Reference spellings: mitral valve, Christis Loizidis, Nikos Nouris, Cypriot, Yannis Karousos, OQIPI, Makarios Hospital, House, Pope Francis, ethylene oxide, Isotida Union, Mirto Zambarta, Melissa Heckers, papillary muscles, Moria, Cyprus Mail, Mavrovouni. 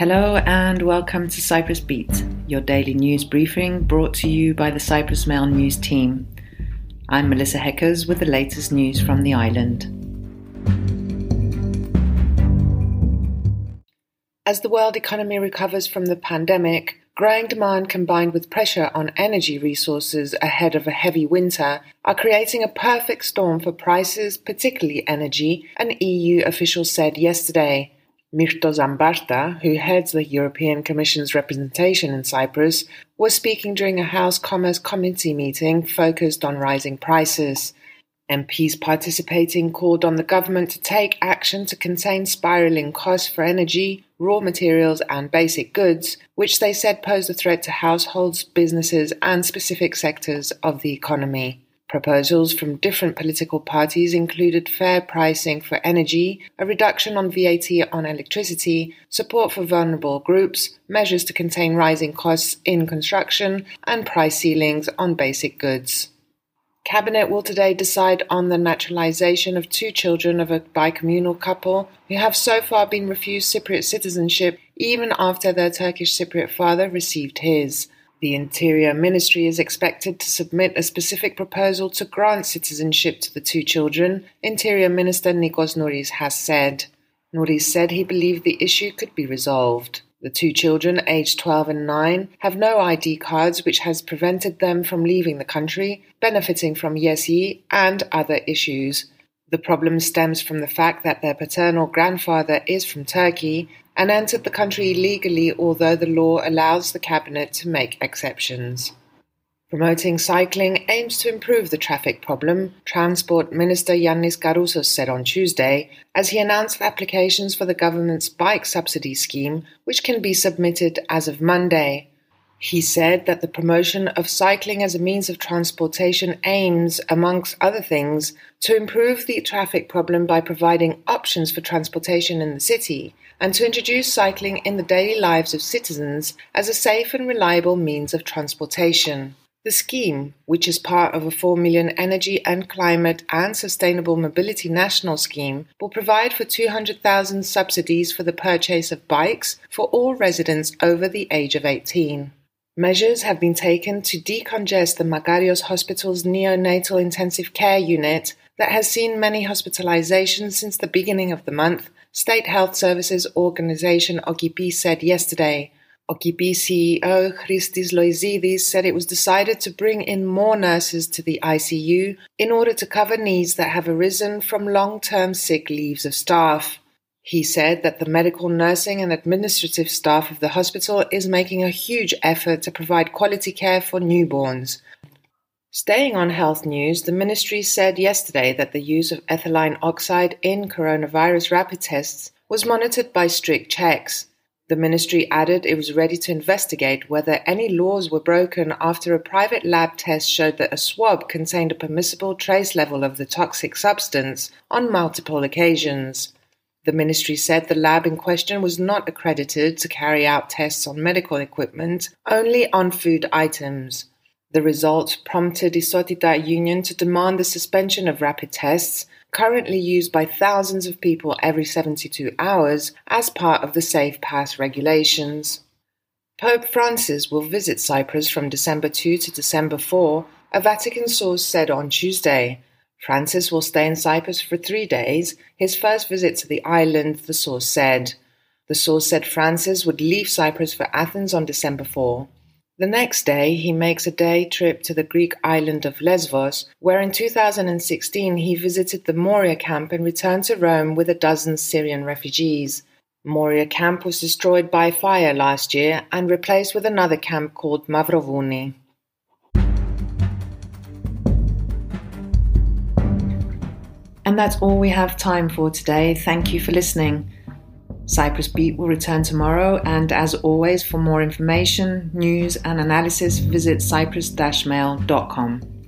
Hello and welcome to Cyprus Beat, your daily news briefing brought to you by the Cyprus Mail news team. I'm Melissa Heckers with the latest news from the island. As the world economy recovers from the pandemic, growing demand combined with pressure on energy resources ahead of a heavy winter are creating a perfect storm for prices, particularly energy, an EU official said yesterday. Mirto Zambarta, who heads the European Commission's representation in Cyprus, was speaking during a House Commerce Committee meeting focused on rising prices. MPs participating called on the government to take action to contain spiralling costs for energy, raw materials and basic goods, which they said posed a threat to households, businesses and specific sectors of the economy. Proposals from different political parties included fair pricing for energy, a reduction on VAT on electricity, support for vulnerable groups, measures to contain rising costs in construction, and price ceilings on basic goods. Cabinet will today decide on the naturalisation of two children of a bicommunal couple who have so far been refused Cypriot citizenship even after their Turkish Cypriot father received his. The Interior Ministry is expected to submit a specific proposal to grant citizenship to the two children, Interior Minister Nikos Nouris has said. Nouris said he believed the issue could be resolved. The two children, aged 12 and 9, have no ID cards, which has prevented them from leaving the country, benefiting from YESI and other issues. The problem stems from the fact that their paternal grandfather is from Turkey and entered the country illegally, although the law allows the cabinet to make exceptions. Promoting cycling aims to improve the traffic problem, Transport Minister Yannis Karousos said on Tuesday, as he announced applications for the government's bike subsidy scheme, which can be submitted as of Monday. He said that the promotion of cycling as a means of transportation aims, amongst other things, to improve the traffic problem by providing options for transportation in the city and to introduce cycling in the daily lives of citizens as a safe and reliable means of transportation. The scheme, which is part of a 4 million energy and climate and sustainable mobility national scheme, will provide for 200,000 subsidies for the purchase of bikes for all residents over the age of 18. Measures have been taken to decongest the Makarios Hospital's neonatal intensive care unit that has seen many hospitalizations since the beginning of the month, State Health Services Organization OQIPI said yesterday. OQIPI CEO Christis Loizidis said it was decided to bring in more nurses to the ICU in order to cover needs that have arisen from long-term sick leaves of staff. He said that the medical, nursing and administrative staff of the hospital is making a huge effort to provide quality care for newborns. Staying on health news, the ministry said yesterday that the use of ethylene oxide in coronavirus rapid tests was monitored by strict checks. The ministry added it was ready to investigate whether any laws were broken after a private lab test showed that a swab contained a permissible trace level of the toxic substance on multiple occasions. The ministry said the lab in question was not accredited to carry out tests on medical equipment, only on food items. The results prompted Isotida Union to demand the suspension of rapid tests, currently used by thousands of people every 72 hours as part of the Safe Pass regulations. Pope Francis will visit Cyprus from December 2 to December 4, a Vatican source said on Tuesday. Francis will stay in Cyprus for 3 days, his first visit to the island, the source said. The source said Francis would leave Cyprus for Athens on December 4. The next day, he makes a day trip to the Greek island of Lesbos, where in 2016 he visited the Moria camp and returned to Rome with a dozen Syrian refugees. Moria camp was destroyed by fire last year and replaced with another camp called Mavrovouni. And that's all we have time for today. Thank you for listening. Cyprus Beat will return tomorrow, and as always, for more information, news and analysis, visit cyprus-mail.com.